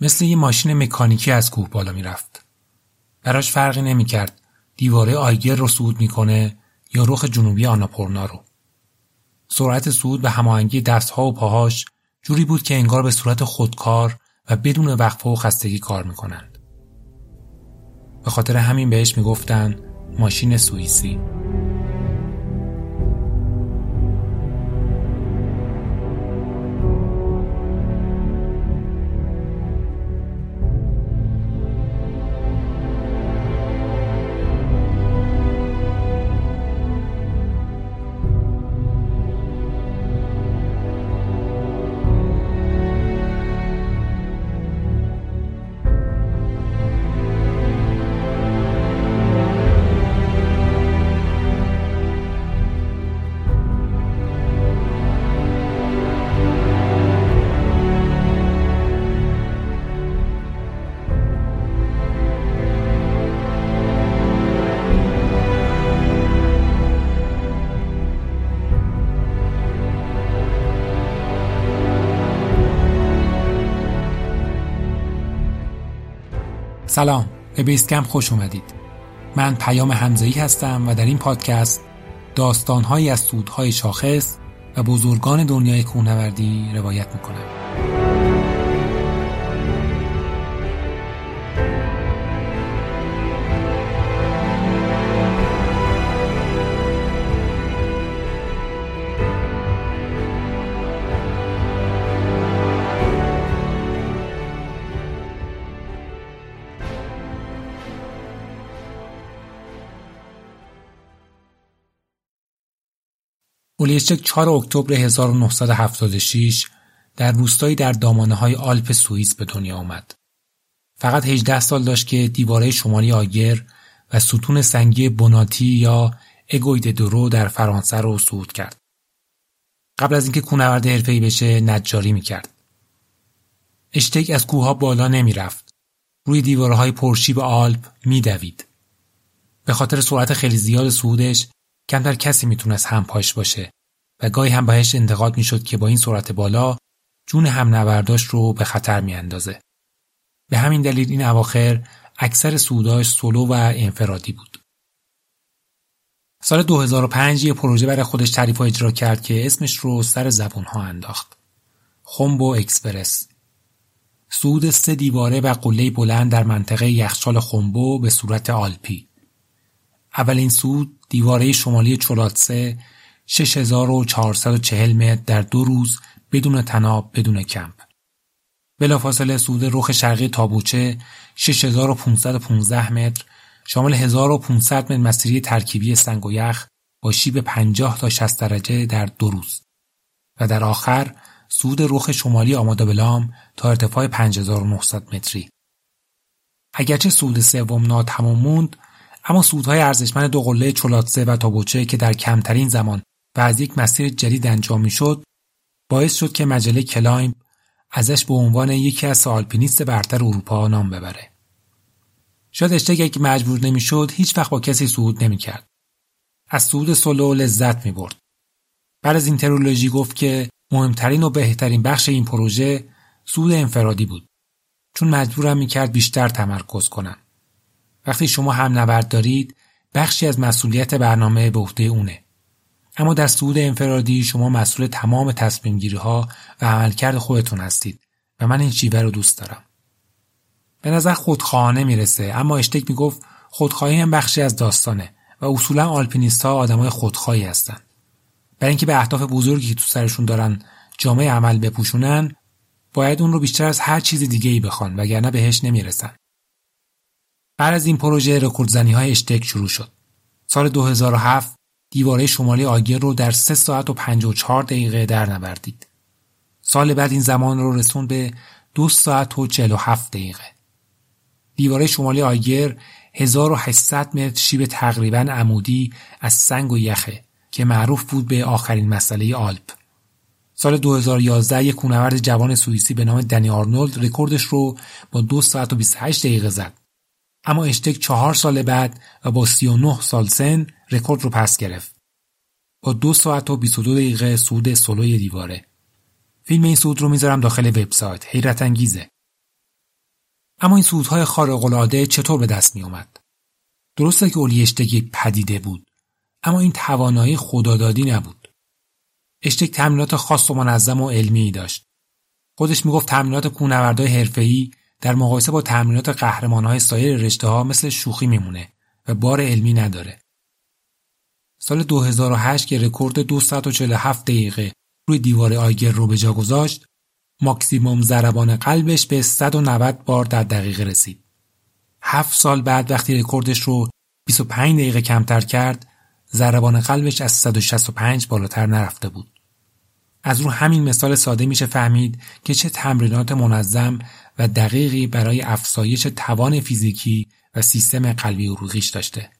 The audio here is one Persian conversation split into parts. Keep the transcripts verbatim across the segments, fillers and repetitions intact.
مثل یه ماشین مکانیکی از کوه بالا میرفت. براش فرقی نمیکرد دیواره آیگر رو صعود میکنه یا رخ جنوبی آناپورنا رو. سرعت صعود به هماهنگی دست‌ها و پاهاش جوری بود که انگار به صورت خودکار و بدون وقفه و خستگی کار میکنند. به خاطر همین بهش میگفتن ماشین سوئیسی. سلام، به بیسکم خوش اومدید. من پیام حمزه‌ای هستم و در این پادکست داستان‌هایی از صعودهای شاخص و بزرگان دنیای کوهنوردی روایت می‌کنم. اولیشچک چهارم اکتبر هزار و نهصد و هفتاد و شش در روستایی در دامانه‌های آلپ سوئیس به دنیا آمد. فقط هجده سال داشت که دیواره شمالی آگر و ستون سنگی بوناتی یا اگوید درو در فرانسه رو صعود کرد. قبل از اینکه کوهنورد حرفه‌ای بشه نجاری می‌کرد. اشتک از کوه‌ها بالا نمی‌رفت. روی دیوارهای پرشیب آلپ می‌دوید. به خاطر سرعت خیلی زیاد صعودش کمتر کسی میتونست هم پاش باشه و گاهی هم بهش انتقاد میشد که با این سرعت بالا جون هم نورداش رو به خطر میاندازه. به همین دلیل این اواخر اکثر صعوداش سولو و انفرادی بود. سال دو هزار و پنج یه پروژه برای خودش تعریف و اجرا کرد که اسمش رو سر زبونها انداخت. خومبو اکسپرس. صعود سه دیواره و قله بلند در منطقه یخچال خومبو به صورت آلپی. اولین صعود دیواره شمالی چولاتسه شش هزار و چهارصد و چهل متر در دو روز بدون تناب بدون کمپ. بلافاصله صعود رخ شرقی تابوچه شش هزار و پانصد و پانزده متر شامل هزار و پانصد متر مسیری ترکیبی سنگ و یخ با شیب پنجاه تا شصت درجه در دو روز و در آخر صعود رخ شمالی آمادابلام تا ارتفاع پنج هزار و نهصد متری. اگرچه صعود سوم ناتمام موند، اما صعودهای ارزشمند دو قله چولاتسه و تابوچه که در کمترین زمان و از یک مسیر جدید انجام میشد باعث شد که مجله کلایم ازش به عنوان یکی از آلپینیست برتر اروپا نام ببره. شاید اشتک اگه مجبور نمیشد هیچ وقت با کسی صعود نمیکرد. از صعود سولو لذت میبرد. بعد از این ترولوژی گفت که مهمترین و بهترین بخش این پروژه صعود انفرادی بود، چون مجبورم میکرد بیشتر تمرکز کنم. وقتی شما هم نبرد دارید بخشی از مسئولیت برنامه به عهده اونه، اما در صعود انفرادی شما مسئول تمام تصمیم گیری ها و عملکرد خودتون هستید و من این شیوه رو دوست دارم. به نظر خودخواهانه میرسه، اما اشتک میگفت خودخواهی هم بخشی از داستانه و اصولا آلپینیست ها آدمای خودخواهی هستن. برای اینکه به اهداف بزرگی که تو سرشون دارن جامعه عمل بپوشونن باید اون رو بیشتر از هر چیز دیگه‌ای بخوان وگرنه بهش نمیرسن. بعد از این پروژه رکوردزنی‌های اشتک شروع شد. سال دو هزار و هفت دیواره شمالی آگر رو در سه ساعت و پنجاه و چهار دقیقه در نوردید. سال بعد این زمان رو رسون به دو ساعت و چهل و هفت دقیقه. دیواره شمالی آگر هزار و هشتصد متر شیب تقریباً عمودی از سنگ و یخه که معروف بود به آخرین مسئله آلپ. سال دو هزار و یازده یک کوهنورد جوان سوئیسی به نام دنی آرنولد رکوردش رو با دو ساعت و بیست و هشت دقیقه زد. اما اشتک چهار سال بعد و با سی و نه سال سن رکورد رو پس گرفت با دو ساعت و بیست و دو دقیقه صعود سولوی دیواره. فیلم این صعود رو میذارم داخل وبسایت، حیرت انگیزه. اما این سودهای خارق‌العاده چطور به دست می اومد؟ درسته که اولیشتگ یک پدیده بود، اما این توانایی خدادادی نبود. اشتگ تمرینات خاص و منظم و علمی داشت. خودش می گفت تمرینات کوهنوردای حرفه‌ای در مقایسه با تمرینات قهرمان‌های سایر رشته‌ها مثل شوخی میمونه و بار علمی نداره. سال دو هزار و هشت که رکورد دو ساعت و چهل و هفت دقیقه روی دیوار آیگر رو به جا گذاشت، ماکسیموم ضربان قلبش به صد و نود بار در دقیقه رسید. هفت سال بعد وقتی رکوردش رو بیست و پنج دقیقه کمتر کرد، ضربان قلبش از صد و شصت و پنج بالاتر نرفته بود. از رو همین مثال ساده میشه فهمید که چه تمرینات منظم و دقیقی برای افزایش توان فیزیکی و سیستم قلبی عروقیش داشته.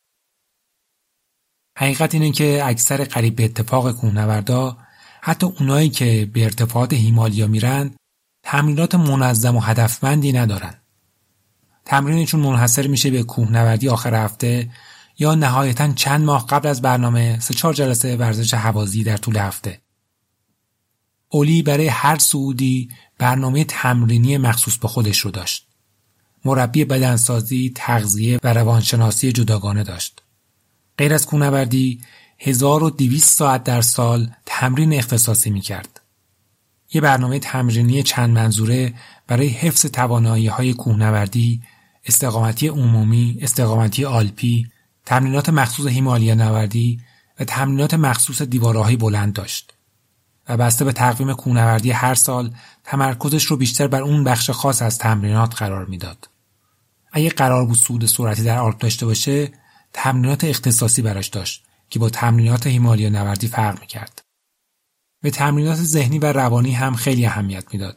حقیقت اینه که اکثر قریب به اتفاق کوهنوردا، حتی اونایی که به ارتفاعات هیمالیا میرن، تمرینات منظم و هدفمندی ندارن. تمرینشون منحصر میشه به کوهنوردی آخر هفته یا نهایتاً چند ماه قبل از برنامه سه چهار جلسه ورزش هوازی در طول هفته. اولی برای هر سعودی برنامه تمرینی مخصوص به خودش رو داشت. مربی بدنسازی، تغذیه و روانشناسی جداگانه داشت. غیر از کوهنوردی، هزار و دویست ساعت در سال تمرین اختصاصی می‌کرد. یه برنامه تمرینی چند منظوره برای حفظ توانایی‌های کوهنوردی، استقامتی عمومی، استقامتی آلپی، تمرینات مخصوص هیمالیا نوردی و تمرینات مخصوص دیواره‌های بلند داشت. و بسته به تقویم کوهنوردی هر سال تمرکزش رو بیشتر بر اون بخش خاص از تمرینات قرار میداد. اگه قرار بود صعود سرعتی در آلپ داشته باشه، تمرینات اختصاصی براش داشت که با تمرینات هیمالیا نوردی فرق میکرد. به تمرینات ذهنی و روانی هم خیلی اهمیت میداد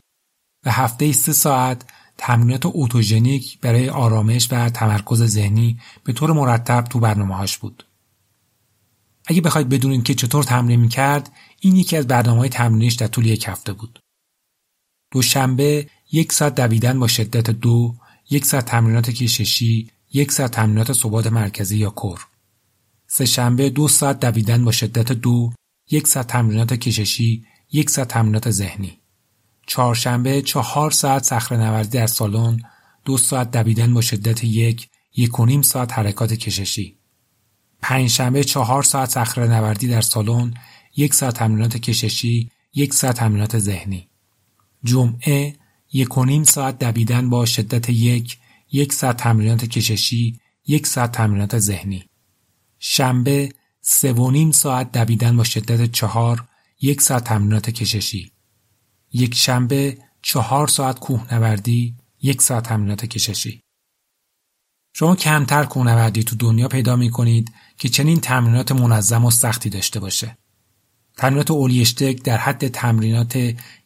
و هفته‌ای سه ساعت تمرینات اوتوژنیک برای آرامش و تمرکز ذهنی به طور مرتب تو برنامه‌هاش بود. اگه بخواید بدونید که چطور تمرین میکرد، این یکی از برنامه‌های تمرینش در طول یک هفته بود. دوشنبه یک ساعت دویدن با شدت دو، یک ساعت تمرینات کششی، یک ساعت تمرینات ثبات مرکزی یا کور. سه شنبه دو ساعت دویدن با شدت دو، یک ساعت تمرینات کششی، یک ساعت تمرینات ذهنی. چهارشنبه چهار ساعت صخره‌نوردی در سالن، دو ساعت دویدن با شدت یک، یک و نیم ساعت حرکات کششی. پنجشنبه چهار ساعت صخره‌نوردی در سالن، یک ساعت تمرینات کششی، یک ساعت تمرینات ذهنی. جمعه یک و نیم ساعت دویدن با شدت یک، یک ساعت تمرینات کششی، یک ساعت تمرینات ذهنی. شنبه سه و نیم ساعت دویدن با شدت چهار، یک ساعت تمرینات کششی. یک شنبه چهار ساعت کوهنوردی، یک ساعت تمرینات کششی. شما کمتر کوهنوردی تو دنیا پیدا می کنید که چنین تمرینات منظم و سختی داشته باشه. تمرینات اولیشتگ در حد تمرینات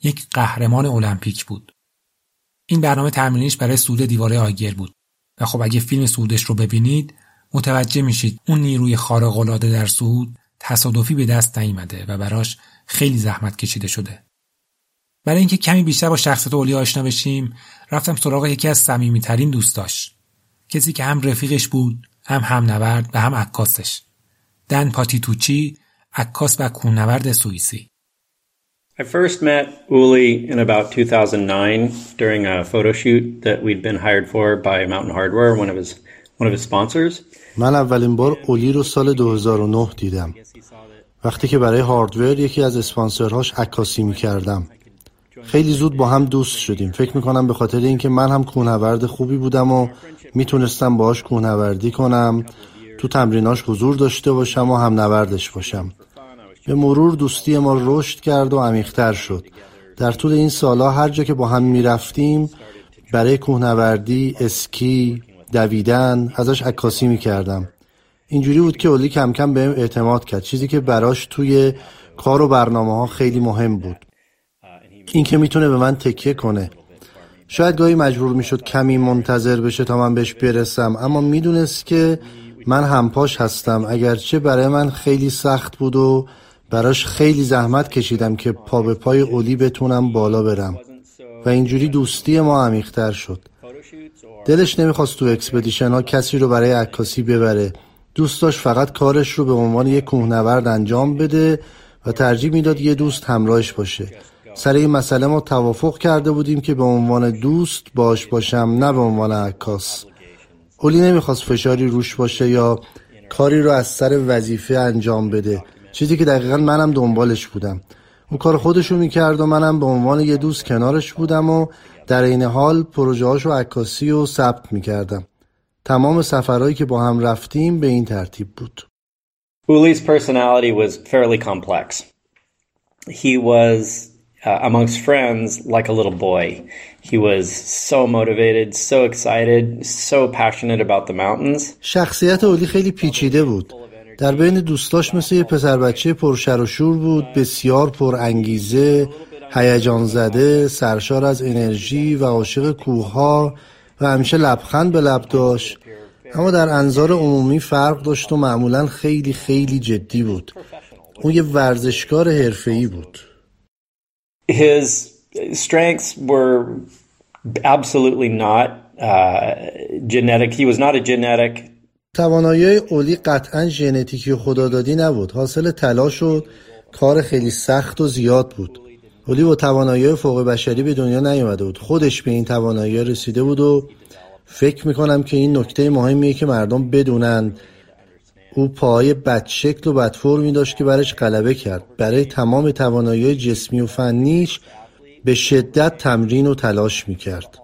یک قهرمان المپیک بود. این برنامه تمرینیش برای صعود دیواره آیگر بود و خب اگه فیلم صعودش رو ببینید متوجه میشید اون نیروی خارق‌العاده در صعود تصادفی به دست نیامده و براش خیلی زحمت کشیده شده. برای اینکه کمی بیشتر با شخصیت اولیا آشنا بشیم، رفتم سراغ یکی از صمیمی‌ترین دوستاش، کسی که هم رفیقش بود، هم همنورد و هم عکاسش. دن پاتیتوچی، عکاس و کوهنورد سوئیسی. I first met Uli in about two thousand nine during a photo shoot that we'd been hired for by Mountain Hardware, one of his one of his sponsors. من اولین بار اولی رو سال دو هزار و نه دیدم. وقتی که برای هاردور یکی از اسپانسرهاش عکاسی می‌کردم. خیلی زود با هم دوست شدیم. فکر می‌کنم به خاطر اینکه من هم کوهنورد خوبی بودم و میتونستم باهاش کوهنوردی کنم، تو تمریناش حضور داشته باشم و هم نوردش باشم. به مرور دوستی ما رشد کرد و عمیق‌تر شد. در طول این سال‌ها هر جا که با هم می‌رفتیم برای کوهنوردی، اسکی، دویدن ازش عکاسی می‌کردم. اینجوری بود که اولی کم کم بهم اعتماد کرد، چیزی که براش توی کار و برنامه‌ها خیلی مهم بود. این که میتونه به من تکیه کنه. شاید گاهی مجبور میشد کمی منتظر بشه تا من بهش برسم، اما میدونست که من همپاش هستم. اگرچه برای من خیلی سخت بود و براش خیلی زحمت کشیدم که پا به پای اولی بتونم بالا برم و اینجوری دوستی ما عمیق‌تر شد. دلش نمیخواست تو اکسپدیشن ها کسی رو برای عکاسی ببره. دوست داشت فقط کارش رو به عنوان یک کوهنورد انجام بده و ترجیح میداد یه دوست همراهش باشه. سر این مسئله ما توافق کرده بودیم که به عنوان دوست باش باشم، نه به عنوان عکاس. اولی نمیخواست فشاری روش باشه یا کاری رو از سر وظیفه انجام بده، چیزی که دقیقا منم دنبالش بودم. اون کار خودشو میکرد و منم به عنوان یه دوست کنارش بودم و در این حال پروژه هاشو عکاسی و ثبت میکردم. تمام سفرهایی که با هم رفتیم به این ترتیب بود. Uli's personality was fairly complex. He was uh, amongst friends like a little boy. He was so motivated, so excited, so passionate about the mountains. شخصیت اولی خیلی پیچیده بود. در بین دوستاش مثل یه پسر بچه پرشر و شور بود، بسیار پر انگیزه، هیجان زده، سرشار از انرژی و عاشق کوه‌ها و همیشه لبخند به لب داشت. اما در انظار عمومی فرق داشت و معمولا خیلی خیلی جدی بود. اون یه ورزشکار حرفه‌ای بود. His strengths were absolutely not uh, genetic. He was not a genetic. توانایی اولی قطعاً ژنتیکی خدادادی نبود. حاصل تلاش و کار خیلی سخت و زیاد بود. اولی با توانایی فوق بشری به دنیا نیامده بود. خودش به این توانایی رسیده بود و فکر میکنم که این نکته مهمیه که مردم بدونن. او پاهای بدشکل و بدفرمی داشت که برش غلبه کرد. برای تمام توانایی جسمی و فنیش به شدت تمرین و تلاش میکرد.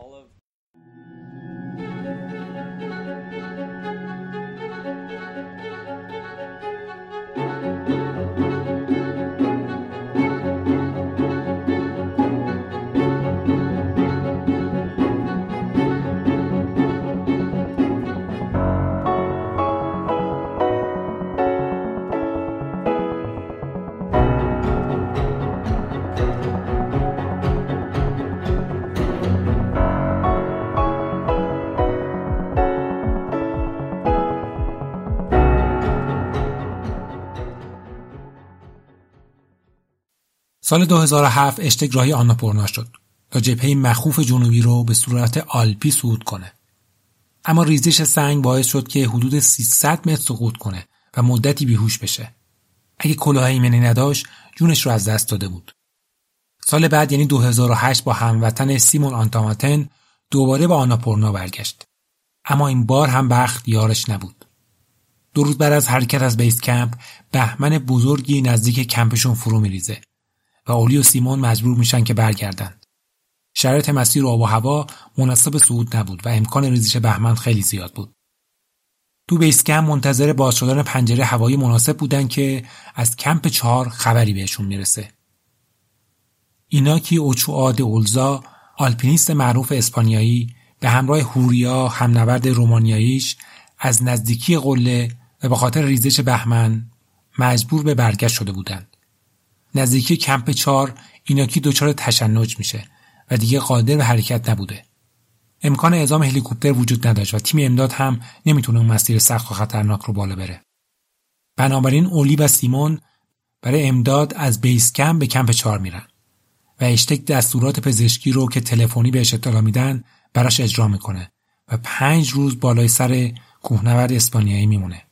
سال دو هزار و هفت اشتک راهی آناپورنا شد تا جبهه مخوف جنوبی رو به صورت آلپی صعود کنه. اما ریزش سنگ باعث شد که حدود سیصد متر سقوط کنه و مدتی بیهوش بشه. اگه کلاه ایمنی نداشت جونش رو از دست داده بود. سال بعد یعنی دو هزار و هشت با هموطن سیمون آنتاماتن دوباره به آناپورنا برگشت. اما این بار هم بخت یارش نبود. دو روز بعد از حرکت از بیس کمپ بهمن بزرگی نزدیک کمپشون فرو می‌ریزه و اولی و سیمون مجبور میشن که برگردن. شرایط مسیر و آب و هوا مناسب صعود نبود و امکان ریزش بهمن خیلی زیاد بود. تو بیس کمپ منتظر باز شدن پنجره هوایی مناسب بودن که از کمپ چهار خبری بهشون میرسه. ایناکی اوچوآ د اولزا، آلپینیست معروف اسپانیایی، به همراه هوریا، همنبرد رومانیاییش، از نزدیکی قله و به خاطر ریزش بهمن مجبور به برگشت شده بودند. نزدیکی کمپ چهار ایناکی دچار تشنج میشه و دیگه قادر به حرکت نبوده. امکان اعزام هلیکوپتر وجود نداشت و تیم امداد هم نمیتونه اون مسیر سخت و خطرناک رو بالا بره. بنابراین اولی و سیمون برای امداد از بیس کمپ به کمپ چهار میرن و اشتک دستورات پزشکی رو که تلفنی بهش اطلاع میدن براش اجرا میکنه و پنج روز بالای سر کوهنورد اسپانیایی میمونه.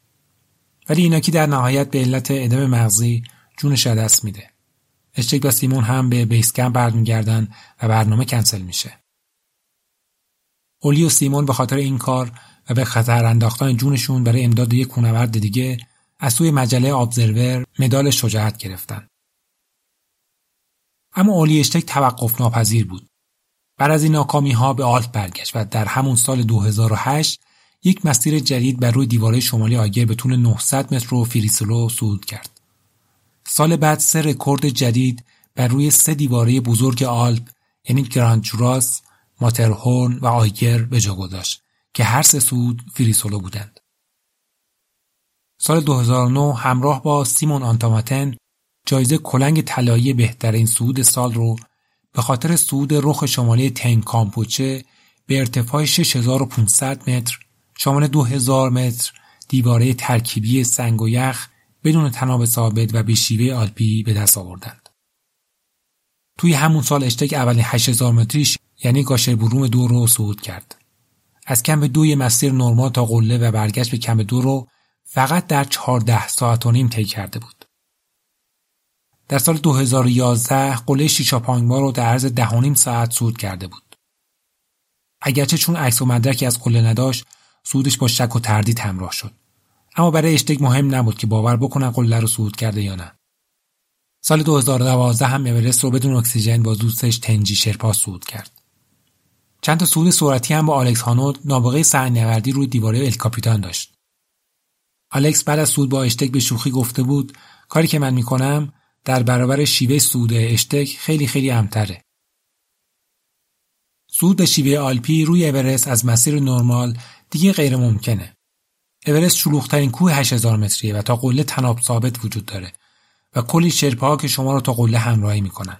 ولی ایناکی در نهایت به علت ادم مغزی جونش از دست میده. اشتک و سیمون هم به بیس کمپ برمیگردن و برنامه کنسل میشه. اولی و سیمون به خاطر این کار و به خطر انداختن جونشون برای امداد یک کوهنورد دیگه از سوی مجله ابزرور مدال شجاعت گرفتن. اما اولی اشتک توقف ناپذیر بود. بعد از این ناکامی ها به آلپ برگشت و در همون سال دو هزار و هشت یک مسیر جدید بر روی دیواره شمالی آگر به طول نهصد متر رو فریسلو صعود کرد. سال بعد سه رکورد جدید بر روی سه دیواره بزرگ آلپ یعنی گراند چوراس، ماترهورن و آیگر به جا گذاشت که هر سه صعود فریسولو بودند. سال دو هزار و نه همراه با سیمون آنتاماتن جایزه کلنگ طلایی بهترین صعود سال رو به خاطر صعود رخ شمالی تنگکامپوچه به ارتفاع شش هزار و پانصد متر شامل دو هزار متر دیواره ترکیبی سنگ و یخ بدون تناب ثابت و به شیوه آلپی به دست آوردند. توی همون سال اشتک اولین هشت هزار متریش یعنی گاشر بروم دو رو صعود کرد. از کمپ دوی مسیر نورما تا قله و برگشت به کمپ دو رو فقط در چهارده ساعت و نیم طی کرده بود. در سال دو هزار و یازده قله شیشاپانگما رو در عرض ده و نیم ساعت صعود کرده بود. اگرچه چون عکس و مدرکی از قله نداشت، صعودش با شک و تردید همراه شد. اما برای اشتک مهم نبود که باور بکنن قله رو صعود کرده یا نه. سال دو هزار و دوازده هم اورست رو بدون اکسیژن با دوستش تنجی شرپا صعود کرد. چند تا صعود سرعتی هم با آلکس هانود، نابغه صحنه‌نوردی روی دیواره ال کاپیتان داشت. آلکس بعد از صعود با اشتک به شوخی گفته بود کاری که من میکنم در برابر شیوه صعود اشتک خیلی خیلی امتره. صعود به شیوه آلپی روی اورست از مسیر نرمال دیگه غیر ممکنه. اورست شلوغ‌ترین کوه هشت هزار متریه و تا قله تناب ثابت وجود داره و کلی شرپاها که شما رو تا قله همراهی میکنن.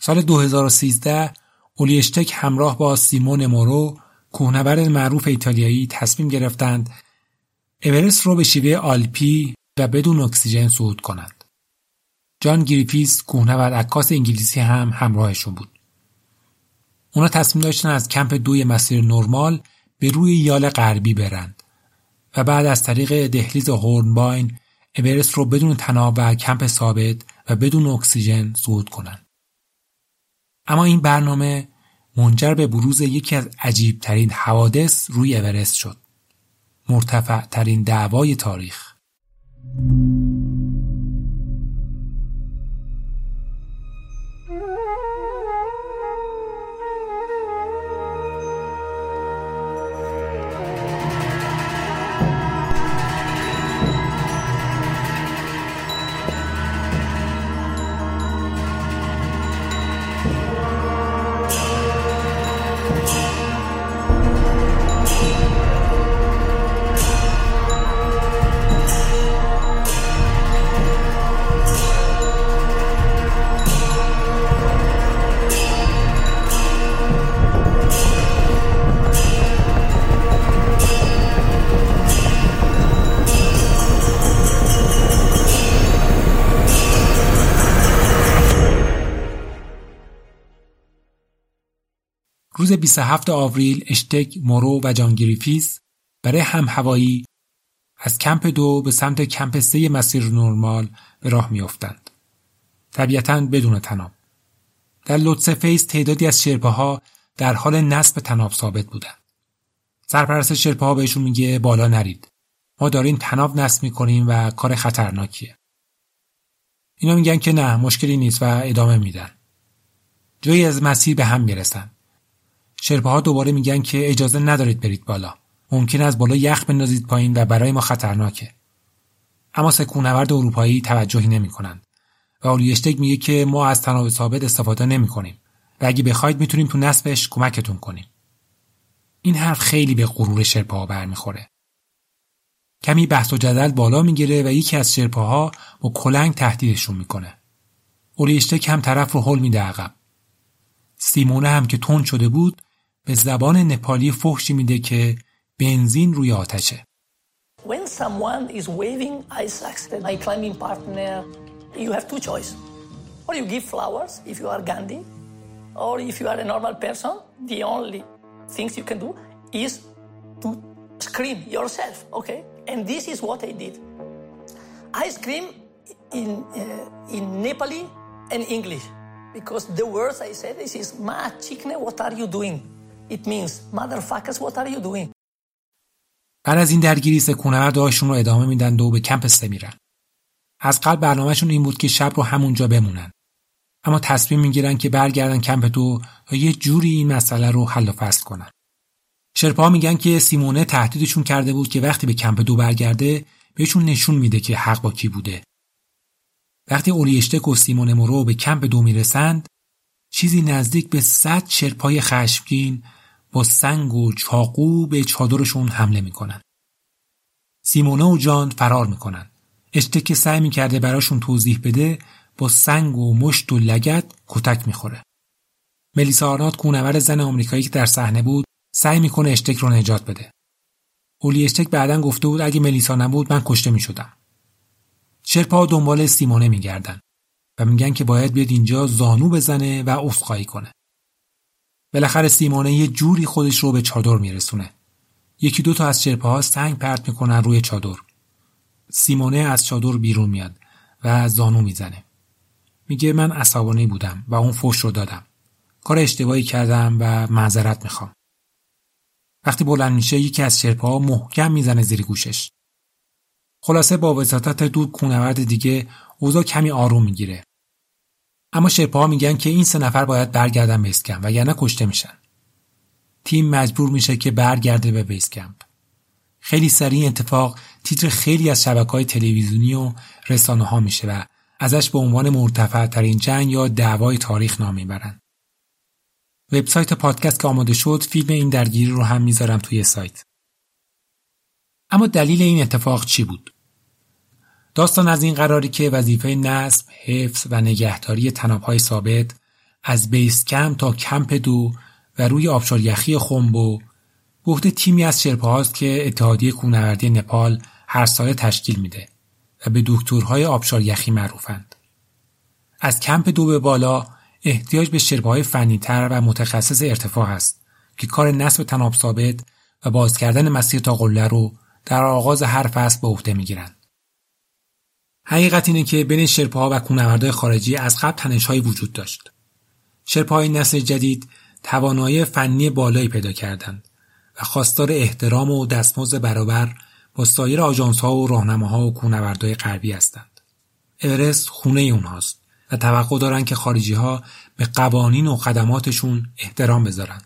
سال دو هزار و سیزده اولی اشتک همراه با سیمون مورو، کوهنورد معروف ایتالیایی، تصمیم گرفتند اورست رو به شیوه آلپی و بدون اکسیژن صعود کنند. جان گریپیس، کوهنورد عکاس انگلیسی، هم همراهشون بود. اونا تصمیم داشتن از کمپ دوی مسیر نرمال به روی یال غربی برند و بعد از طریق دهلیز هورنباین اورست رو بدون تناب و کمپ ثابت و بدون اکسیژن صعود کنند. اما این برنامه منجر به بروز یکی از عجیب‌ترین حوادث روی اورست شد. مرتفع‌ترین دعوای تاریخ. روز بیست و هفتم آوریل اشتک، مورو و جان گریفیس برای هم‌هوایی از کمپ دو به سمت کمپ سه مسیر نرمال به راه می‌افتند. طبیعتاً بدون تناب. در لوتس فیس تعدادی از شرپاها در حال نصب تناب ثابت بودند. سرپرست شرپاها بهشون میگه بالا نرید. ما داریم تناب نصب می‌کنیم و کار خطرناکیه. اینا میگن که نه، مشکلی نیست و ادامه میدن. جایی از مسیر به هم میرسن. شرپاها دوباره میگن که اجازه ندارید برید بالا. ممکن است بالا یخ بندازید پایین و برای ما خطرناکه. اما سه کوهنورد اروپایی توجهی نمی‌کنند. و اولی اشتک میگه که ما از تناب ثابت استفاده نمی‌کنیم و اگه بخواید میتونیم تو نصبش کمکتون کنیم. این حرف خیلی به غرور شرپاها برمیخوره. کمی بحث و جدل بالا میگیره و یکی از شرپاها با کلنگ تهدیدشون میکنه. اولی اشتک هم طرف رو هول میده عقب. سیمونه هم که تند شده بود به زبان نپالی فحشی میده که بنزین روی آتشه. When someone is waving ice axe at my climbing partner, you have two choices. Or you give flowers if you are Gandhi, or if you are a normal person, the only things you can do is to scream yourself, okay? And this is what I did. I scream in uh, in Nepali and English because the words I said this is ma chikne what are you doing? It means motherfuckers what are you doing. بعد از این درگیری سکونردهاشون رو ادامه میدن و به کمپ سه میرن. از قبل برنامهشون این بود که شب رو همونجا بمونن. اما تصمیم میگیرن که برگردن کمپ دو تا یه جوری این مسئله رو حل و فصل کنن. شرپاها میگن که سیمونه تهدیدشون کرده بود که وقتی به کمپ دو برگرده بهشون نشون میده که حق با کی بوده. وقتی اولی اشتک و سیمون مورو به کمپ دو میرسند، چیزی نزدیک به صد شرپای خشمگین با سنگ و چاقو به چادرشون حمله میکنند. سیمونه و جان فرار میکنند. اشتک سعی میکرده براشون توضیح بده، با سنگ و مشت و لگد کتک میخوره. ملیسا آرنات، کوهنورد زن آمریکایی که در صحنه بود، سعی میکنه اشتک رو نجات بده. اولی اشتک بعداً گفته بود اگه ملیسا نبود من کشته میشدم. شرپاها دنبال سیمونه میگردن و میگن که باید بیاد اینجا زانو بزنه و عذرخواهی کنه. بالاخره سیمونه یه جوری خودش رو به چادر میرسونه. یکی دو تا از شرپاها سنگ پرت میکنن روی چادر. سیمونه از چادر بیرون میاد و زانو میزنه. میگه من عصبانی بودم و اون فحش رو دادم. کار اشتباهی کردم و معذرت میخوام. وقتی بلند میشه یکی از شرپاها محکم میزنه زیر گوشش. خلاصه با وساطت دو کوهنورد دیگه اوضاع کمی آروم میگیره. اما شرپاها میگن که این سه نفر باید برگردن به بیس کمپ وگرنه کشته میشن. تیم مجبور میشه که برگرده به بیس کمپ. خیلی سریع اتفاق تیتر خیلی از شبکه‌های تلویزیونی و رسانه‌ها میشه و ازش به عنوان مرتفع‌ترین جنگ یا دعوای تاریخ نام میبرن. وبسایت پادکست که آماده شد فیلم این درگیری رو هم میذارم توی سایت. اما دلیل این اتفاق چی بود؟ داستان از این قراری که وظیفه نصب، حفظ و نگهداری تناب‌های ثابت از بیس کمپ تا کمپ دو و روی آبشار یخی خنبو بهده تیمی از شرپاهاست که اتحادیه کوهنوردی نپال هر ساله تشکیل میده و به دکترهای آبشار یخی معروفند. از کمپ دو به بالا احتیاج به شرپاهای فنی‌تر و متخصص ارتفاع هست که کار نصب تناب ثابت و باز کردن مسیر تا قله رو در آغاز هر فصل به عهده میگیرند. حقیقت اینه که بین شرپاها و کوهنوردای خارجی از قبل تنش‌هایی وجود داشت. شرپاهای نسل جدید توانایی فنی بالایی پیدا کردند و خواستار احترام و دستمزد برابر با سایر آژانس‌ها و راهنماها و کوهنوردای غربی هستند. اورست خونه اونهاست و توقع دارن که خارجی‌ها به قوانین و خدماتشون احترام بذارن.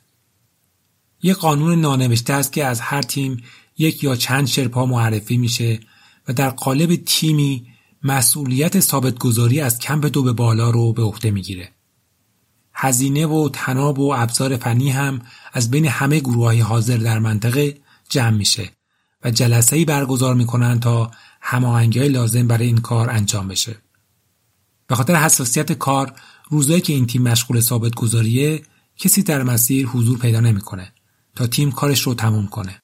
یک قانون نانوشته است که از هر تیم یک یا چند شرپا معرفی میشه و در قالب تیمی مسئولیت ثابت‌گذاری از کمپ دو به بالا رو به عهده میگیره. هزینه و تناب و ابزار فنی هم از بین همه گروه‌های حاضر در منطقه جمع میشه و جلسه‌ای برگزار میکنن تا هماهنگی‌های لازم برای این کار انجام بشه. به خاطر حساسیت کار، روزایی که این تیم مشغول ثابت‌گذاریه، کسی در مسیر حضور پیدا نمیکنه تا تیم کارش رو تموم کنه.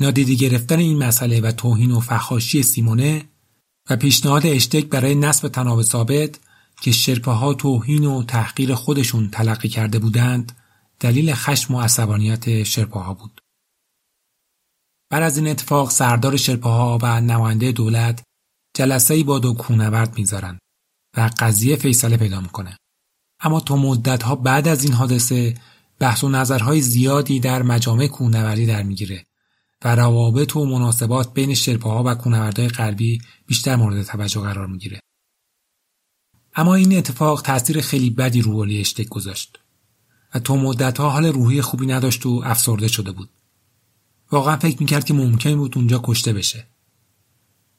نادیده گرفتن این مسئله و توهین و فحاشی سیمونه و پیشنهاد اشتک برای نصب تناب ثابت که شرپاها توهین و تحقیر خودشون تلقی کرده بودند، دلیل خشم و عصبانیت شرپاها بود. بعد از این اتفاق سردار شرپاها و نماینده دولت جلسه‌ای با دو کوهنورد میذارن و قضیه فیصله پیدا میکنه. اما تا مدت‌ها بعد از این حادثه بحث و نظرهای زیادی در مجامع کوهنوردی در میگیره و روابط و مناسبات بین شرپاها و کوهنوردای غربی بیشتر مورد توجه قرار میگیره. اما این اتفاق تأثیر خیلی بدی رو روی اشتک گذاشت و تا مدت‌ها حال روحی خوبی نداشت و افسرده شده بود. واقعا فکر میکرد که ممکن بود اونجا کشته بشه.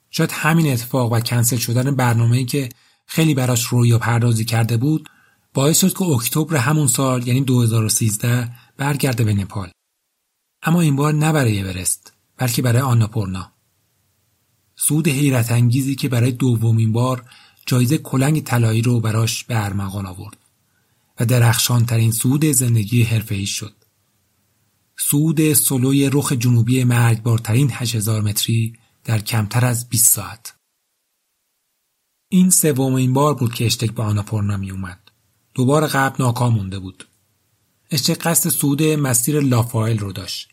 شاید همین اتفاق و کنسل شدن برنامه‌ای که خیلی براش رویا پردازی کرده بود باعث شد که اکتبر همون سال یعنی دو هزار و سیزده برگرده به نپال. اما این بار نه برای اورست بلکه برای آناپورنا. سود حیرت انگیزی که برای دومین بار جایزه کلنگ طلایی رو براش به ارمغان آورد و درخشان‌ترین سود زندگی حرفه‌ای شد. سود سلوی رخ جنوبی مرگبارترین هشت هزار متری در کمتر از بیست ساعت. این سومین بار بود که اشتک به آناپورنا می اومد. دوبار قبل ناکام مونده بود. اشتک قصد صعود مسیر لافایل رو داشت.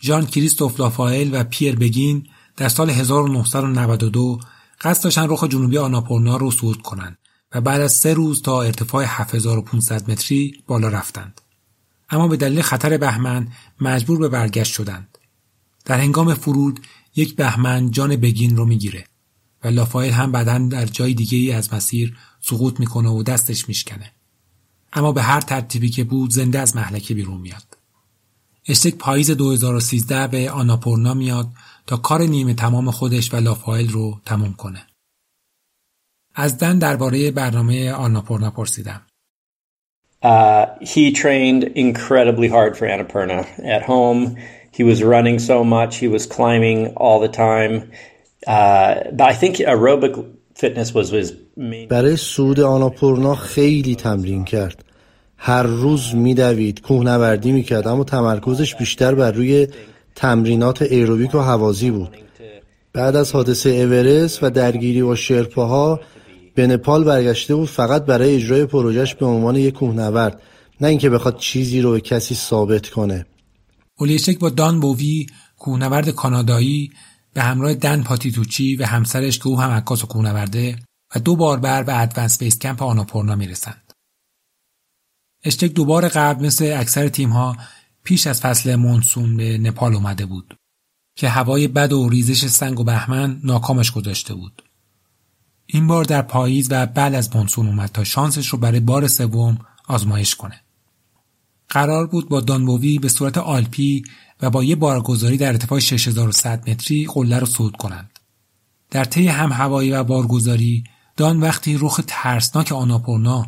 ژان کریستوف لافایل و پیر بگین در سال هزار و نهصد و نود و دو قصد داشتن رخ جنوبی آناپورنا رو صعود کنن و بعد از سه روز تا ارتفاع هفت هزار و پانصد متری بالا رفتند. اما به دلیل خطر بهمن مجبور به برگشت شدند. در هنگام فرود یک بهمن جان بگین رو میگیره و لافایل هم بعداً در جای دیگه ای از مسیر سقوط میکنه و دستش میشکنه. اما به هر ترتیبی که بود زنده از مهلکه بیرون میاد. اشتک پاییز دو هزار و سیزده به آناپورنا میاد تا کار نیمه تمام خودش و لافایل رو تموم کنه. از دن درباره برنامه آناپورنا پرسیدم. Uh, he trained incredibly hard for Annapurna at home. He was running so much. He was climbing all the time. Uh, but I think aerobic fitness was his main. برای صعود آناپورنا خیلی تمرین کرد. هر روز میدوید، کوهنوردی میکرد، اما تمرکزش بیشتر بر روی تمرینات ایروبیک و هوازی بود. بعد از حادثه اورست و درگیری با شرپاها به نپال برگشته بود فقط برای اجرای پروژهش به عنوان یک کوهنورد، نه اینکه بخواد چیزی رو به کسی ثابت کنه. اولیشک با دان بووی کوهنورد کانادایی به همراه دن پاتیتوچی و همسرش که او هم عکاس و کوهنورده و دو باربر به ادوانس بیس کمپ آناپورنا میرسند. اشتک دو بار قبل مثل اکثر تیم‌ها پیش از فصل مونسون به نپال اومده بود که هوای بد و ریزش سنگ و بهمن ناکامش گذاشته بود. این بار در پاییز و بعد از مونسون اومد تا شانسش رو برای بار سوم آزمایش کنه. قرار بود با دانبوی به صورت آلپی و با یه بارگذاری در ارتفاع شش هزار و صد متری قله رو صعود کنند. در طی هم هوایی و بارگذاری دان وقتی رخ ترسناک آناپورنا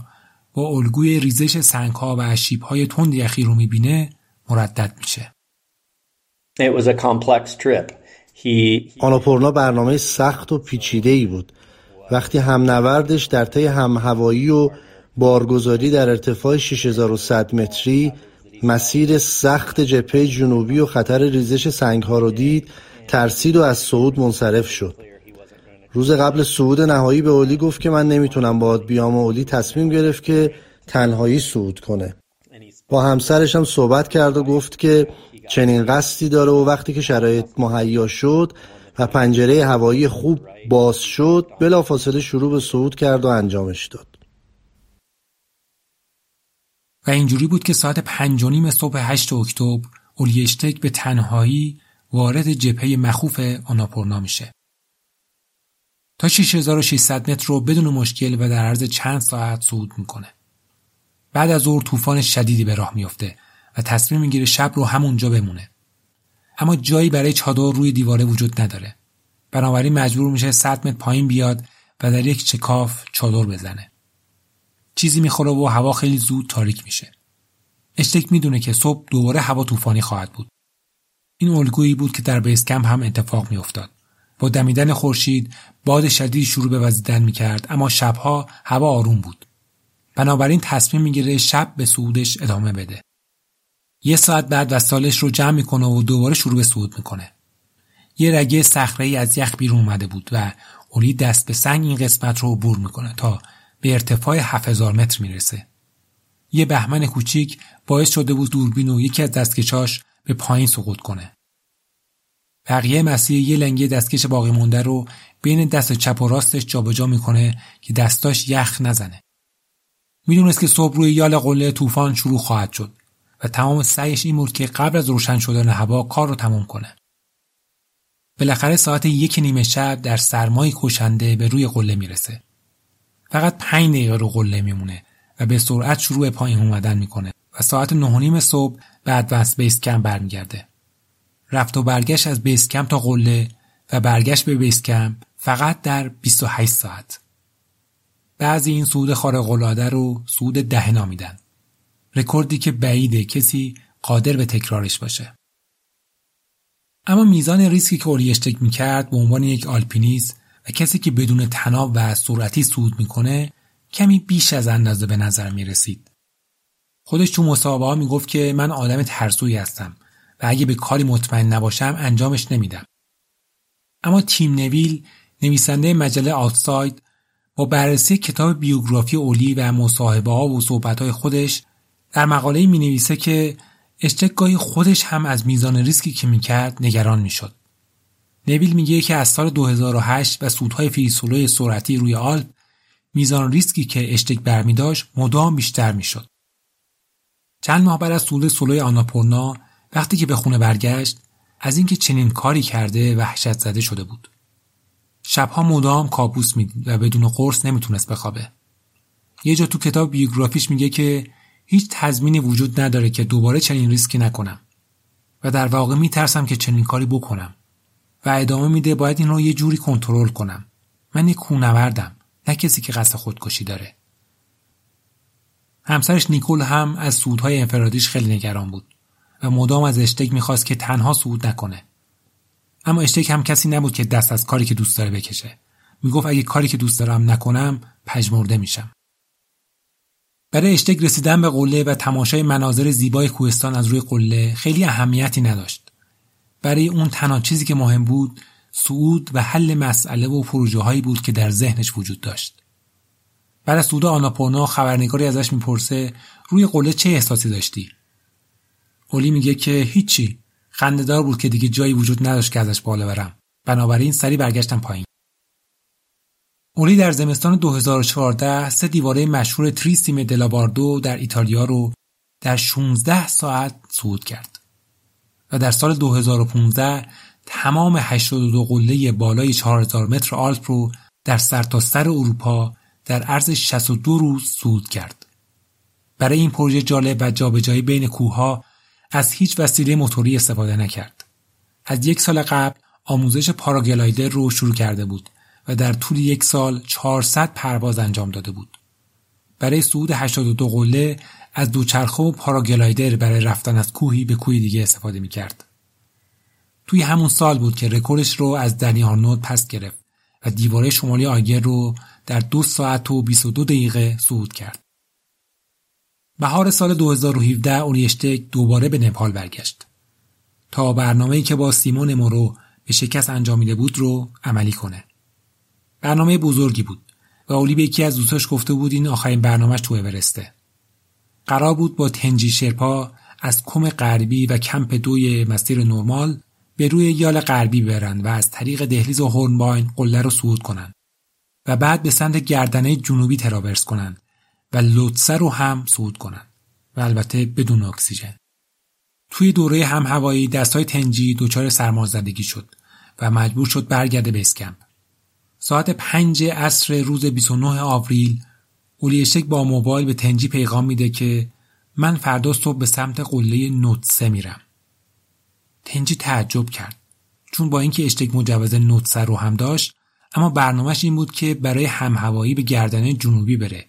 با الگوی ریزش سنگ‌ها و اشیب‌های تند یخی رو می‌بینه مردد میشه. It was a complex trip. He... آناپورنا برنامه سخت و پیچیده‌ای بود. وقتی هم نوردش در طی هم هوایی و بارگذاری در ارتفاع شش هزار و صد متری مسیر سخت جبهه جنوبی و خطر ریزش سنگ‌ها رو دید، ترسید و از صعود منصرف شد. روز قبل صعود نهایی به اولی گفت که من نمیتونم باهات بیام و اولی تصمیم گرفت که تنهایی صعود کنه. با همسرش هم صحبت کرد و گفت که چنین قصدی داره و وقتی که شرایط مهیا شد و پنجره هوایی خوب باز شد بلافاصله شروع به صعود کرد و انجامش داد. و اینجوری بود که ساعت پنج و نیم صبح هشت اکتبر اولی اشتک به تنهایی وارد جبهه مخوف آناپورنا میشه. تا شش هزار و ششصد متر رو بدون مشکل و در عرض چند ساعت صعود میکنه. بعد از ظهر طوفان شدیدی به راه میفته و تصمیم میگیره شب رو همونجا بمونه. اما جایی برای چادر روی دیواره وجود نداره. بنابراین مجبور میشه صد متر پایین بیاد و در یک چکاف چادر بزنه. چیزی میخوره و هوا خیلی زود تاریک میشه. اشتک میدونه که صبح دوباره هوا طوفانی خواهد بود. این الگویی بود که در بیس کمپ هم اتفاق میافتاد. با دمیدن خورشید باد شدید شروع به وزیدن میکرد اما شبها هوا آروم بود. بنابراین تصمیم میگیره شب به صعودش ادامه بده. یه ساعت بعد وسایلش رو جمع میکنه و دوباره شروع به صعود میکنه. یه رگه صخره‌ای از یخ بیرون اومده بود و اولی دست به سنگ این قسمت رو عبور میکنه تا به ارتفاع هفت هزار متر میرسه. یه بهمن کوچیک باعث شده بود دوربین و یکی از دستکشاش به پایین سقوط کنه. بقیه مسیر یه لنگه دستکش باقی مونده رو بین دست چپ و راستش جابجا میکنه که دستاش یخ نزنه. میدونست که صبح روی یال قله طوفان شروع خواهد شد و تمام سعیش این بود که قبل از روشن شدن هوا کار رو تمام کنه. بالاخره ساعت یک نیمه شب در سرمای کشنده به روی قله میرسه. فقط پنج دقیقه رو قله میمونه و به سرعت شروع پایین اومدن میکنه و ساعت نه و نیم صبح به ادوانس بیس کمپ برمیگرده. رفت و برگشت از بیس کمپ تا قله و برگشت به بیس کمپ فقط در بیست و هشت ساعت. بعضی این صعود خارق‌العاده رو صعود دهه نامیدن. رکوردی که بعیده کسی قادر به تکرارش باشه. اما میزان ریسکی که اولی اشتک میکرد به عنوان یک آلپینیست و کسی که بدون تناب و سرعتی صعود میکنه کمی بیش از اندازه به نظر میرسید. خودش تو مسابقه ها میگفت که من آدم ترسویی هستم و اگه به کاری مطمئن نباشم انجامش نمیدم. اما تیم نویل، نویسنده مجله آوتساید، با بررسی کتاب بیوگرافی اولی و مصاحبه ها و صحبت های خودش در مقاله‌ای مینویسه که اشتک گاهی خودش هم از میزان ریسکی که میکرد نگران میشد. نویل میگه که از سال دو هزار و هشت و صعودهای فریسولوی سرعتی روی آلپ میزان ریسکی که اشتک برمیداشت مدام بیشتر میشد. چند ماه بعد از صعود سولوی آناپورنا وقتی که به خونه برگشت از اینکه چنین کاری کرده وحشت زده شده بود. شبها مدام کابوس میدید و بدون قرص نمیتونست بخوابه. یه جا تو کتاب بیوگرافیش میگه که هیچ تضمینی وجود نداره که دوباره چنین ریسکی نکنم و در واقع میترسم که چنین کاری بکنم و ادامه میده باید این رو یه جوری کنترل کنم. من یک کوهنوردم، نه کسی که قصد خودکشی داره. همسرش نیکول هم از صعودهای انفرادیش خیلی نگران بود و مدام از اشتک میخواست که تنها صعود نکنه. اما اشتک هم کسی نبود که دست از کاری که دوست داره بکشه. میگفت اگه کاری که دوست دارم نکنم پژمرده میشم. برای اشتک رسیدن به قله و تماشای مناظر زیبای کوهستان از روی قله خیلی اهمیتی نداشت. برای اون تنها چیزی که مهم بود صعود و حل مسئله و پروژه‌هایی بود که در ذهنش وجود داشت. بعد از صعود آناپورنا خبرنگاری ازش میپرسه روی قله چه احساسی داشتی؟ اولی میگه که هیچی. خنده‌دار بود که دیگه جایی وجود نداشت که ازش بالا برم. بنابراین سری برگشتم پایین. اولی در زمستان دو هزار و چهارده سه دیواره مشهور تریستیمه دلاواردو در ایتالیا رو در شانزده ساعت صعود کرد و در سال دو هزار و پانزده تمام هشتاد و دو قله بالای چهار هزار متر آلپ رو در سرتاسر اروپا در عرض شصت و دو روز صعود کرد. برای این پروژه جالب و جابجایی بین کوه‌ها از هیچ وسیله موتوری استفاده نکرد. از یک سال قبل آموزش پاراگلایدر رو شروع کرده بود و در طول یک سال چهارصد پرواز انجام داده بود. برای صعود هشتاد و دو قله از دوچرخه و پاراگلایدر برای رفتن از کوهی به کوه دیگه استفاده می‌کرد. توی همون سال بود که رکوردش رو از دنی آرنولد پس گرفت و دیواره شمالی آگر رو در دو ساعت و بیست و دو دقیقه صعود کرد. بهار سال دو هزار و هفده اوریشتک دوباره به نپال برگشت تا برنامه‌ای که با سیمون مورو به شکست انجامیده بود رو عملی کنه. برنامه بزرگی بود و اولی به یکی از دوستاش گفته بود این آخرین برنامه‌اش تو اورسته. قرار بود با تنجی شرپا از کم غربی و کمپ دوی مسیر نورمال به روی یال غربی برن و از طریق دهلیز و هورنباین قله رو صعود کنن و بعد به سمت گردنه جنوبی تراورس کنن و لوتسه رو هم صعود کنن و البته بدون اکسیژن. توی دوره هم هوایی دستای تنجی دچار سرمازدگی شد و مجبور شد برگرده به اسکمپ. ساعت پنج عصر روز بیست و نه آوریل اولیشتک با موبایل به تنجی پیغام میده که من فردا صبح به سمت قله نوتسه میرم. تنجی تعجب کرد چون با اینکه اشتک مجوز نوتسه رو هم داشت اما برنامه‌اش این بود که برای همهوایی به گردنه جنوبی بره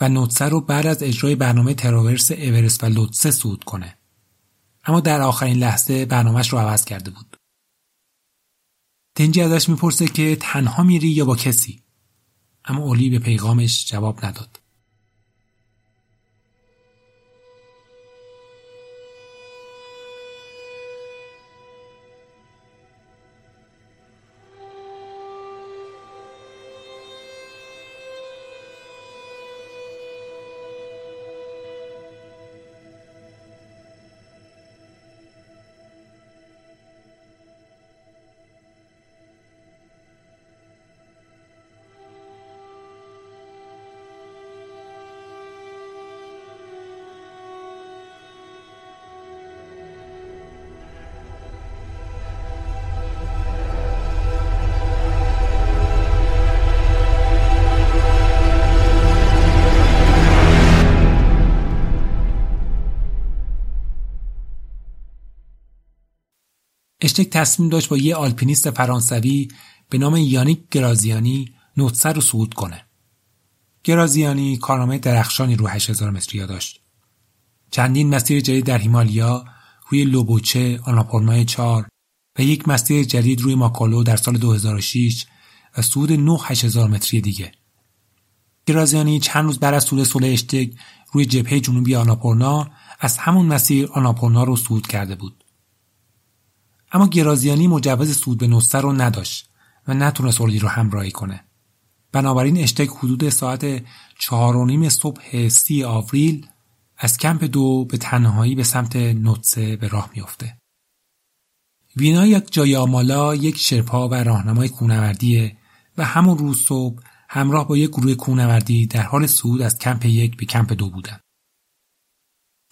و نوتسه رو بعد از اجرای برنامه تراورس اورست و لوتسه صعود کنه. اما در آخرین لحظه برنامه‌اش رو عوض کرده بود. تنجی ازش میپرسه که تنها میری یا با کسی؟ اما اولی به پیغامش جواب نداد. اشتک تصمیم داشت با یه آلپینیست فرانسوی به نام یانیک گرازیانی نوتسه رو صعود کنه. گرازیانی کارنامه درخشانی رو هشت هزار متری داشت. چندین مسیر جدید در هیمالیا، روی لوبوچه، آناپورنای چهار و یک مسیر جدید روی ماکالو در سال دو هزار و شش و صعود نه هشت هزار متری دیگه. گرازیانی چند روز بعد از صعود سوله اشتک روی جبهه جنوبی آناپورنا از همون مسیر آناپورنا رو صعود کرده بود. اما گرازیانی مجوز صعود به نوتسه رو نداشت و نتونست اولی رو همراهی کنه. بنابراین اشتک حدود ساعت چهار و نیم صبح سی آوریل از کمپ دو به تنهایی به سمت نوتسه به راه میفته. وینایاک جایامالا یک شرپا و راهنمای کوهنوردیه و همون روز صبح همراه با یک گروه کوهنوردی در حال صعود از کمپ یک به کمپ دو بودن.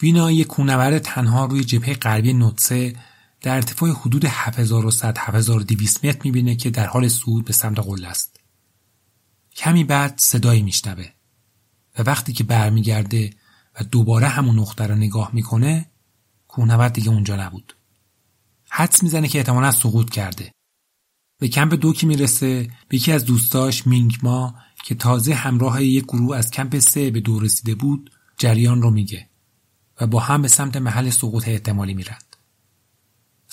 وینا یک کوهنورد تنها روی جبهه غربی نوتسه در ارتفاع حدود هفت هزار و صد تا هفت هزار و دویست متر میبینه که در حال صعود به سمت قله است. کمی بعد صدایی میشنوه و وقتی که برمیگرده و دوباره همون نقطه رو نگاه میکنه کوهنورد دیگه اونجا نبود. حدس میزنه که احتمالاً سقوط کرده. به کمپ دو که میرسه به یکی از دوستاش مینگما که تازه همراه یک گروه از کمپ سه به دور رسیده بود جریان رو میگه و با هم به سمت محل سقوط احتمالی میرن.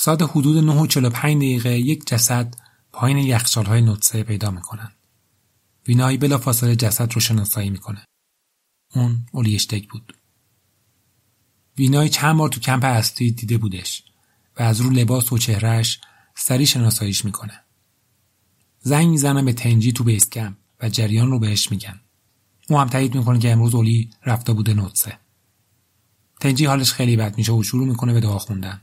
ساعت حدود نه و چهل و پنج دقیقه یک جسد پایین یخچال‌های نوتسه پیدا می‌کنن. وینایی بلافاصله جسد رو شناسایی می‌کنه. اون اولیشتک بود. وینایی چند بار تو کمپ اصلی دیده بودش و از رو لباس و چهرهش سریع شناساییش می‌کنه. زنگ می‌زنه به تنجی تو بیس کمپ و جریان رو بهش میگن. اون هم تایید می‌کنه که امروز اولی رفته بوده نوتسه. تنجی حالش خیلی بد میشه و شروع می‌کنه به دعا خوندن.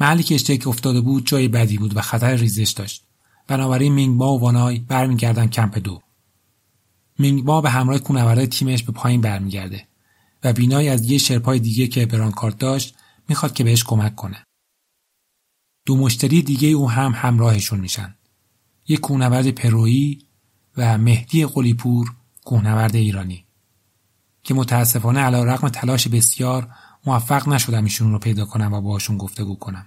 محلی که اشتک افتاده بود جای بدی بود و خطر ریزش داشت بنابراین مینگبا و وانای برمیگردن کمپ دو. مینگبا به همراه کوهنوردای تیمش به پایین برمیگرده و بینایی از یه شرپای دیگه که برانکارد داشت میخواد که بهش کمک کنه. دو مشتری دیگه او هم همراهشون میشن. یک کوهنورد پرویی و مهدی قلیپور کوهنورد ایرانی که متاسفانه علی رغم تلاش بسیار موفق نشدم ایشون رو پیدا کنم و باهاشون گفتگو کنم.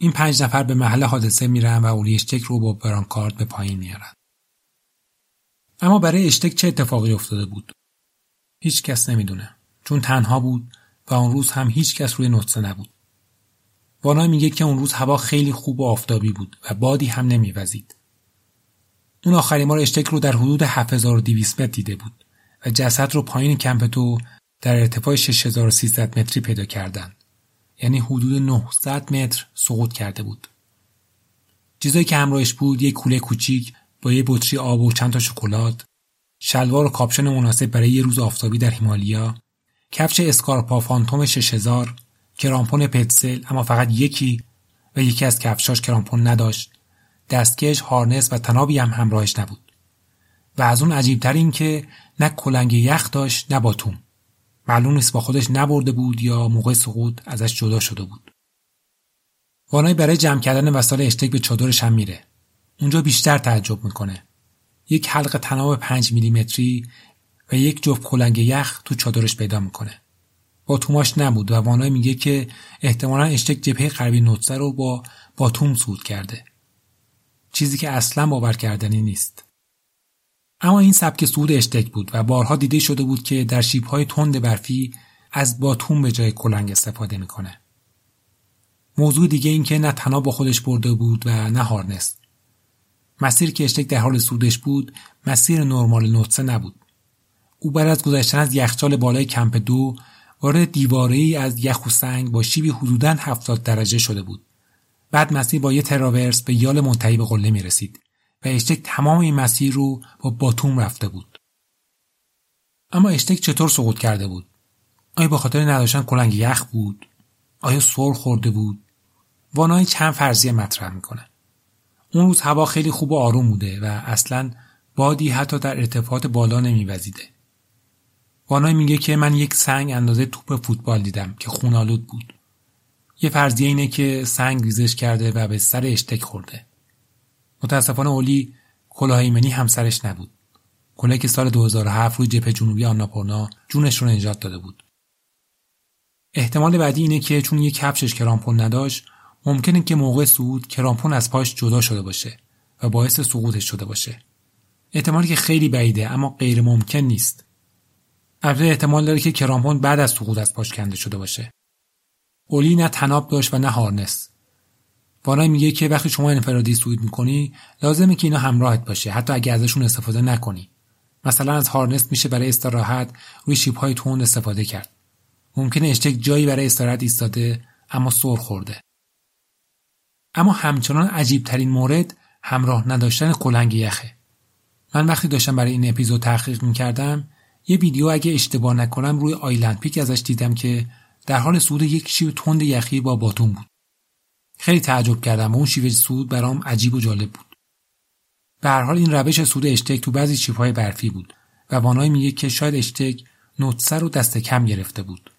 این پنج نفر به محل حادثه میرن و اولی اشتک رو با برانکارد به پایین میارن. اما برای اشتک چه اتفاقی افتاده بود؟ هیچ کس نمیدونه، چون تنها بود و اون روز هم هیچ کس روی نطسه نبود. وانا میگه که اون روز هوا خیلی خوب و آفتابی بود و بادی هم نمیوزید. اون آخرین بار اشتک رو در حدود هفت هزار و دویست متر دیده بود و جسد رو پایین کمپ تو در ارتفاع شش هزار و سیصد متری پیدا کردن. یعنی حدود نهصد متر سقوط کرده بود. چیزایی که همراهش بود یک کوله کوچیک با یه بطری آب و چند تا شکلات، شلوار و کاپشن مناسب برای یه روز آفتابی در هیمالیا، کفش اسکارپا فانتوم شش هزار، کرامپون پتسل اما فقط یکی و یکی از کفشاش کرامپون نداشت، دستکش، هارنس و تنابی هم همراهش نبود. و از اون عجیب‌تر این که نه کلنگ یخ داشت نه باتوم. معلوم نیست با خودش نبرده بود یا موقع سقوط ازش جدا شده بود. وانای برای جمع کردن وسایل اشتک به چادرش هم میره. اونجا بیشتر تعجب میکنه. یک حلقه طناب پنج میلیمتری و یک جفت کلنگ یخ تو چادرش پیدا میکنه. باتوماش نبود و وانای میگه که احتمالاً اشتک جبهه غربی نطسه رو با باتوم صعود کرده. چیزی که اصلاً باور کردنی نیست. اما این سبک صعود اشتک بود و بارها دیده شده بود که در شیب‌های تند برفی از باتوم به جای کلنگ استفاده میکنه. موضوع دیگه این که نه تناب با خودش برده بود و نه هارنس. مسیر که اشتک در حال صعودش بود مسیر نرمال نطسه نبود. او بعد از گذشتن از یخچال بالای کمپ دو وارد دیواره‌ای از یخ و سنگ با شیبی حدوداً هفتاد درجه شده بود. بعد مسیر با یه تراورس به یال منتهی به قله میرسید و اشتک تمام این مسیر رو با باتوم رفته بود. اما اشتک چطور سقوط کرده بود؟ آیا به خاطر نداشتن کلنگ یخ بود؟ آیا سر خورده بود؟ وانای چند فرضیه مطرح میکنه. اون روز هوا خیلی خوب و آروم بوده و اصلاً بادی حتی در ارتفاعات بالا نمیوزیده. وانای میگه که من یک سنگ اندازه توپ فوتبال دیدم که خون‌آلود بود. یه فرضیه اینه که سنگ ریزش کرده و به سر اشتک خورده. متاسفانه اولی کلاه ایمنی همسرش نبود. کلاهی که سال دو هزار و هفت روی جبهه جنوبی آناپورنا جونش رو نجات داده بود. احتمال بعدی اینه که چون یک کفشش کرامپون نداشت، ممکنه که موقع صعود کرامپون از پاش جدا شده باشه و باعث سقوطش شده باشه. احتمالی که خیلی بعیده اما غیر ممکن نیست. البته احتمال داره که کرامپون بعد از سقوط از پاش کنده شده باشه. اولی نه تناب داشت و نه هارنس. وانای میگه که وقتی شما انفرادی صعود میکنی لازمه که اینا همراهت باشه، حتی اگه ازشون استفاده نکنی. مثلا از هارنس میشه برای استراحت روی شیب‌های تند استفاده کرد. ممکنه اشتک جایی برای استراحت ایستاده اما سر خورده. اما همچنان عجیب ترین مورد همراه نداشتن کلنگ یخه. من وقتی داشتم برای این اپیزود تحقیق میکردم یه ویدیو اگه اشتباه نکنم روی آیلند پیک ازش دیدم که در حال صعود یک شیب تند یخی با باتوم بود. خیلی تعجب کردم و اون شیوه صعود برام عجیب و جالب بود. به هر حال این روش صعود اشتک تو بعضی شیب‌های برفی بود و وانای میگه که شاید اشتک نطسه رو دست کم گرفته بود.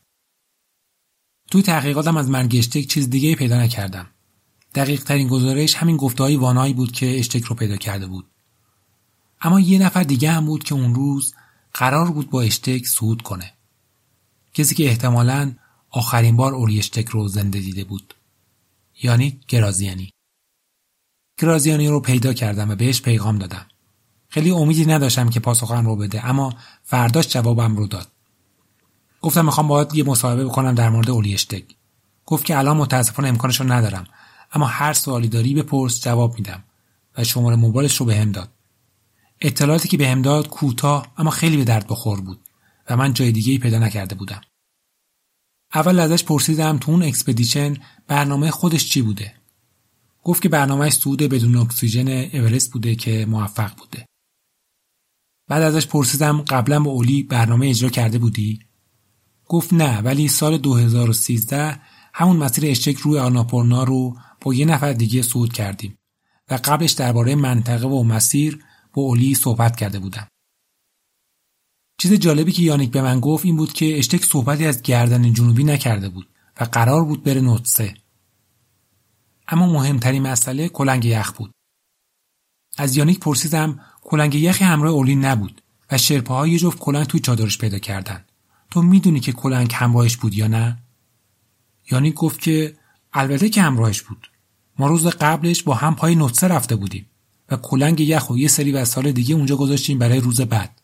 توی تحقیقاتم از مرگ اشتک چیز دیگه پیدا نکردم. دقیق ترین گزارش همین گفته‌های وانای بود که اشتک رو پیدا کرده بود. اما یه نفر دیگه هم بود که اون روز قرار بود با اشتک صعود کنه. کسی که احتمالاً آخرین بار اولی اشتک رو زنده دیده بود. یعنی گرازیانی. گرازیانی رو پیدا کردم و بهش پیغام دادم. خیلی امیدی نداشتم که پاسخم رو بده اما فرداش جوابم رو داد. گفتم میخوام باهات یه مصاحبه بکنم در مورد اولی اشتک. گفت که الان متاسفانه امکانش رو ندارم اما هر سوالی داری بپرس جواب میدم و شماره موبایلش رو بهم داد. اطلاعاتی که بهم داد کوتاه اما خیلی به درد بخور بود و من جای دیگه‌ای پیدا نکرده بودم. اول ازش پرسیدم تو اون اکسپدیشن برنامه خودش چی بوده؟ گفت که برنامه‌اش صعود بدون اکسیژن اورست بوده که موفق بوده. بعد ازش پرسیدم قبلا با اولی برنامه اجرا کرده بودی؟ گفت نه، ولی سال دو هزار و سیزده همون مسیر اشتک روی آناپورنا رو با یه نفر دیگه صعود کردیم و قبلش درباره منطقه و مسیر با اولی صحبت کرده بودم. چیز جالبی که یانیک به من گفت این بود که اشتک صحبتی از گردن جنوبی نکرده بود و قرار بود بره نوتسه. اما مهمترین مسئله کلنگ یخ بود. از یانیک پرسیدم کلنگ یخی همراه اولی نبود و شرپاها یه جفت کلنگ توی چادرش پیدا کردن. تو میدونی که کلنگ همراهش بود یا نه؟ یانیک گفت که البته که همراهش بود. ما روز قبلش با هم پای نوتسه رفته بودیم و کلنگ یخ و یه سری وسایل دیگه اونجا گذاشتیم برای روز بعد.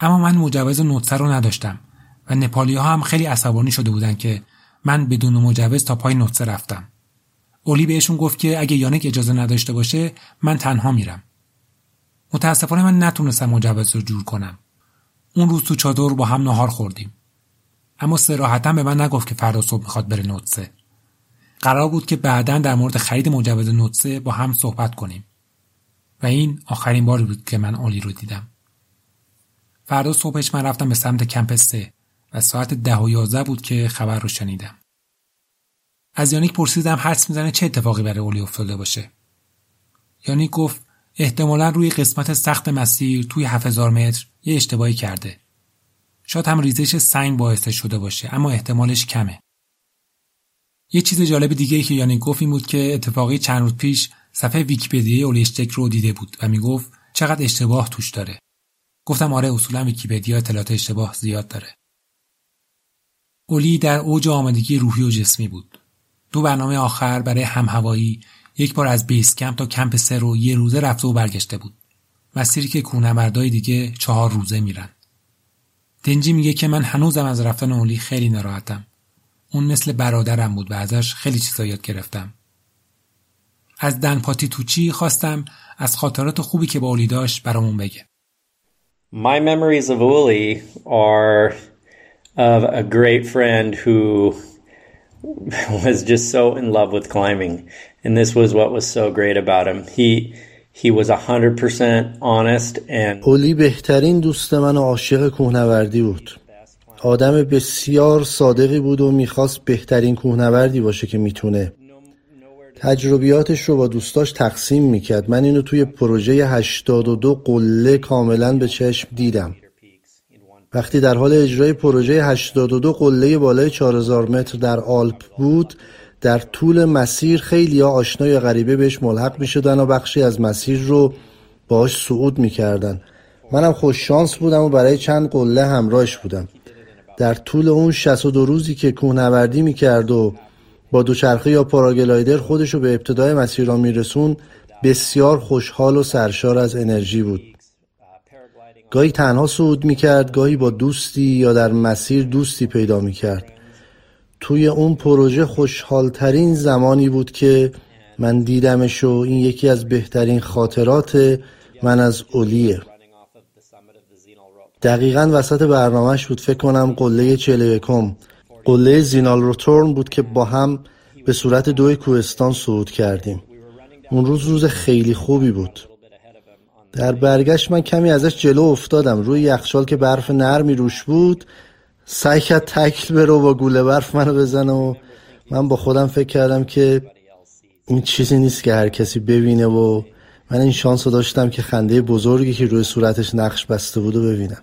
اما من مجوز نوتسه رو نداشتم و نپالی‌ها هم خیلی عصبانی شده بودن که من بدون مجوز تا پای نوتسه رفتم. اولی بهشون گفت که اگه یانیک اجازه نداشته باشه من تنها میرم. متاسفانه من نتونستم مجوز رو جور کنم. اون روز تو چادر با هم نهار خوردیم. اما صراحتاً به من نگفت که فردا صبح میخواد بره نوتسه. قرار بود که بعداً در مورد خرید مجوز نوتسه با هم صحبت کنیم. و این آخرین باری بود که من اولی رو دیدم. فردا صبحش من رفتم به سمت کمپ سه و ساعت ده و یازده بود که خبر رو شنیدم. از یانیک پرسیدم حدس میزنه چه اتفاقی برای اولی افتاده باشه. یانیک گفت احتمالاً روی قسمت سخت مسیر توی هفت هزار متر یه اشتباهی کرده. شاید هم ریزش سنگ باعث شده باشه، اما احتمالش کمه. یه چیز جالب دیگه‌ای که یانیک گفت این بود که اتفاقی چند روز پیش صفحه ویکی‌پدیا اولی اشتک رو دیده بود و میگفت چقدر اشتباه توش داره. گفتم آره، اصولا ویکی‌پدیا اطلاعات اشتباه زیاد داره. اولی در اوج آمادگی روحی و جسمی بود. دو برنامه آخر برای همهوایی، یک بار از بیس کمپ تا کمپ سه رو یه روزه رفته و برگشته بود. مسیری که کوهنوردای دیگه چهار روزه میرن. دنجی میگه که من هنوزم از رفتن اولی خیلی ناراحتم. اون مثل برادرم بود و ازش خیلی چیزا یاد گرفتم. از دنپاتی توچی خواستم از خاطرات خوبی که با اولی داشت برامون بگه. My memories of Uli are of a great friend who was just so in love with climbing, and this was what was so great about him. He he was one hundred percent honest and Uli بهترین دوست من و عاشق کوهنوردی بود. آدم بسیار صادقی بود و می‌خواست بهترین کوهنوردی باشه که میتونه. تجربیاتش رو با دوستاش تقسیم میکرد. من اینو توی پروژه هشتاد و دو قله کاملا به چشم دیدم. وقتی در حال اجرای پروژه هشتاد و دو قله بالای چهار هزار متر در آلپ بود، در طول مسیر خیلی ها آشنا یا غریبه بهش ملحق میشدن و بخشی از مسیر رو باش صعود میکردن. منم خوش شانس بودم و برای چند قله همراهش بودم. در طول اون شصت و دو روزی که کوهنوردی میکرد و با دوچرخه یا پاراگلایدر خودشو به ابتدای مسیر را میرسون، بسیار خوشحال و سرشار از انرژی بود. گاهی تنها صعود میکرد، گاهی با دوستی یا در مسیر دوستی پیدا میکرد. توی اون پروژه خوشحالترین زمانی بود که من دیدمش و این یکی از بهترین خاطرات من از اولیه. دقیقاً وسط برنامهش بود، فکر کنم قله چهل و یکم قله زینال روتورن بود که با هم به صورت دوی کوهستان صعود کردیم. اون روز روز خیلی خوبی بود. در برگشت من کمی ازش جلو افتادم. روی یخچال که برف نرمی روش بود، سعی کرد تکل بره و با گوله برف منو بزنه و من با خودم فکر کردم که این چیزی نیست که هر کسی ببینه و من این شانس رو داشتم که خنده بزرگی که روی صورتش نقش بسته بود رو ببینم.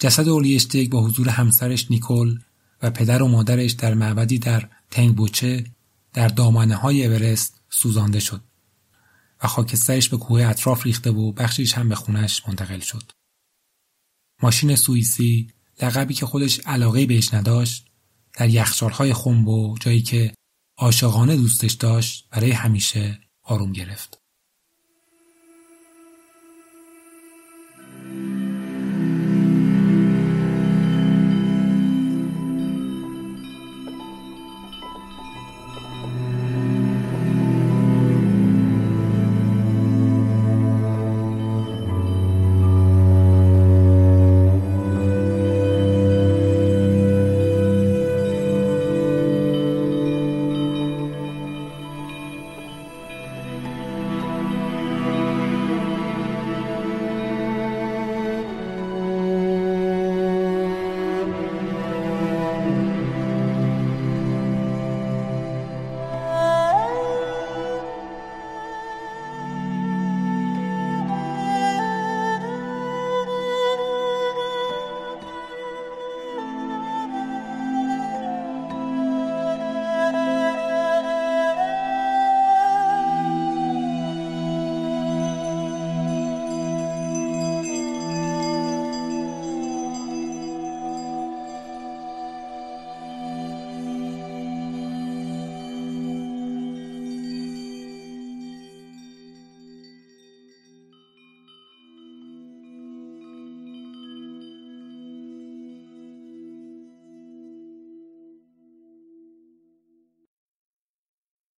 جسد اولی اشتیک با حضور همسرش نیکول و پدر و مادرش در معبدی در تنگبوچه در دامنه های اورست سوزانده شد و خاکسترش به کوه اطراف ریخته و بخشیش هم به خونهش منتقل شد. ماشین سوئیسی، لقبی که خودش علاقه بهش نداشت، در یخچال‌های خنب و جایی که عاشقانه دوستش داشت برای همیشه آروم گرفت.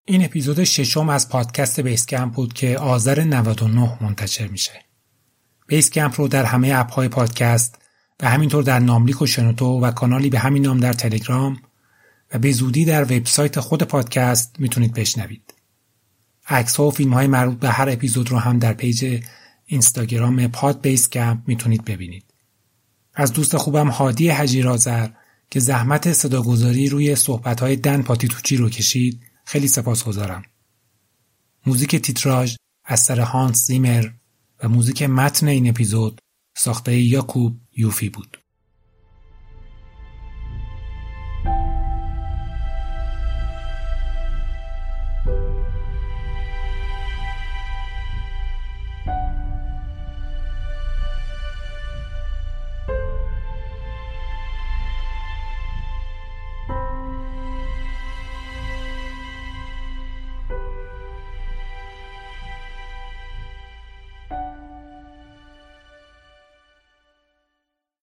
این اپیزود ششم از پادکست بیس کمپ بود که آذر نود و نه منتشر میشه. بیس کمپ رو در همه اپ‌های پادکست و همینطور در ناملیک و شنوتو و کانالی به همین نام در تلگرام و به زودی در وبسایت خود پادکست میتونید بشنوید. عکس‌ها و فیلم‌های مربوط به هر اپیزود رو هم در پیج اینستاگرام پاد بیس کمپ میتونید ببینید. از دوست خوبم هادی حجیر آذر که زحمت صداگذاری روی صحبت‌های دن پاتیتوچی رو کشید خیلی سپاسگزارم. موزیک تیتراژ اثر هانس زیمر و موزیک متن این اپیزود ساخته یاکوب یوفی بود.